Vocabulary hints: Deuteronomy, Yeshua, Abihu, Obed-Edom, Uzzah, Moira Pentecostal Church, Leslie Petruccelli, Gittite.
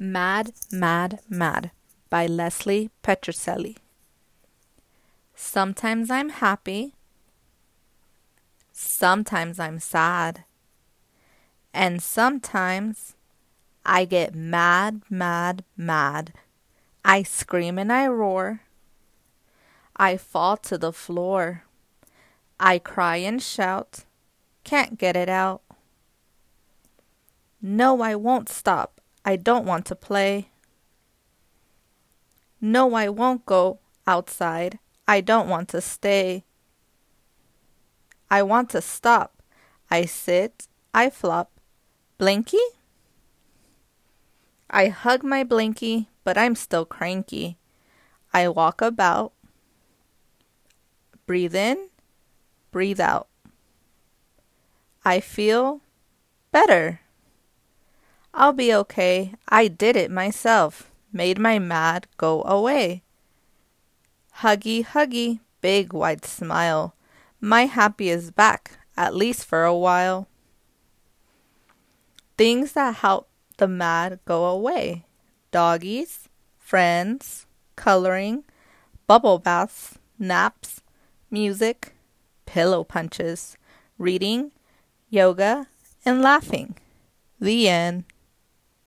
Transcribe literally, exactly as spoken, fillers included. Mad, Mad, Mad by Leslie Petruccelli. Sometimes I'm happy, sometimes I'm sad, and sometimes I get mad, mad, mad. I scream and I roar. I fall to the floor. I cry and shout. Can't get it out. No, I won't stop. I don't want to play. No, I won't go outside. I don't want to stay. I want to stop. I sit. I flop. Blinky? I hug my blinky, but I'm still cranky. I walk about. Breathe in. Breathe out. I feel better. I'll be okay. I did it myself. Made my mad go away. Huggy, huggy, big wide smile. My happy is back, at least for a while. Things that help the mad go away. Doggies, friends, coloring, bubble baths, naps, music, pillow punches, reading, yoga, and laughing. The end.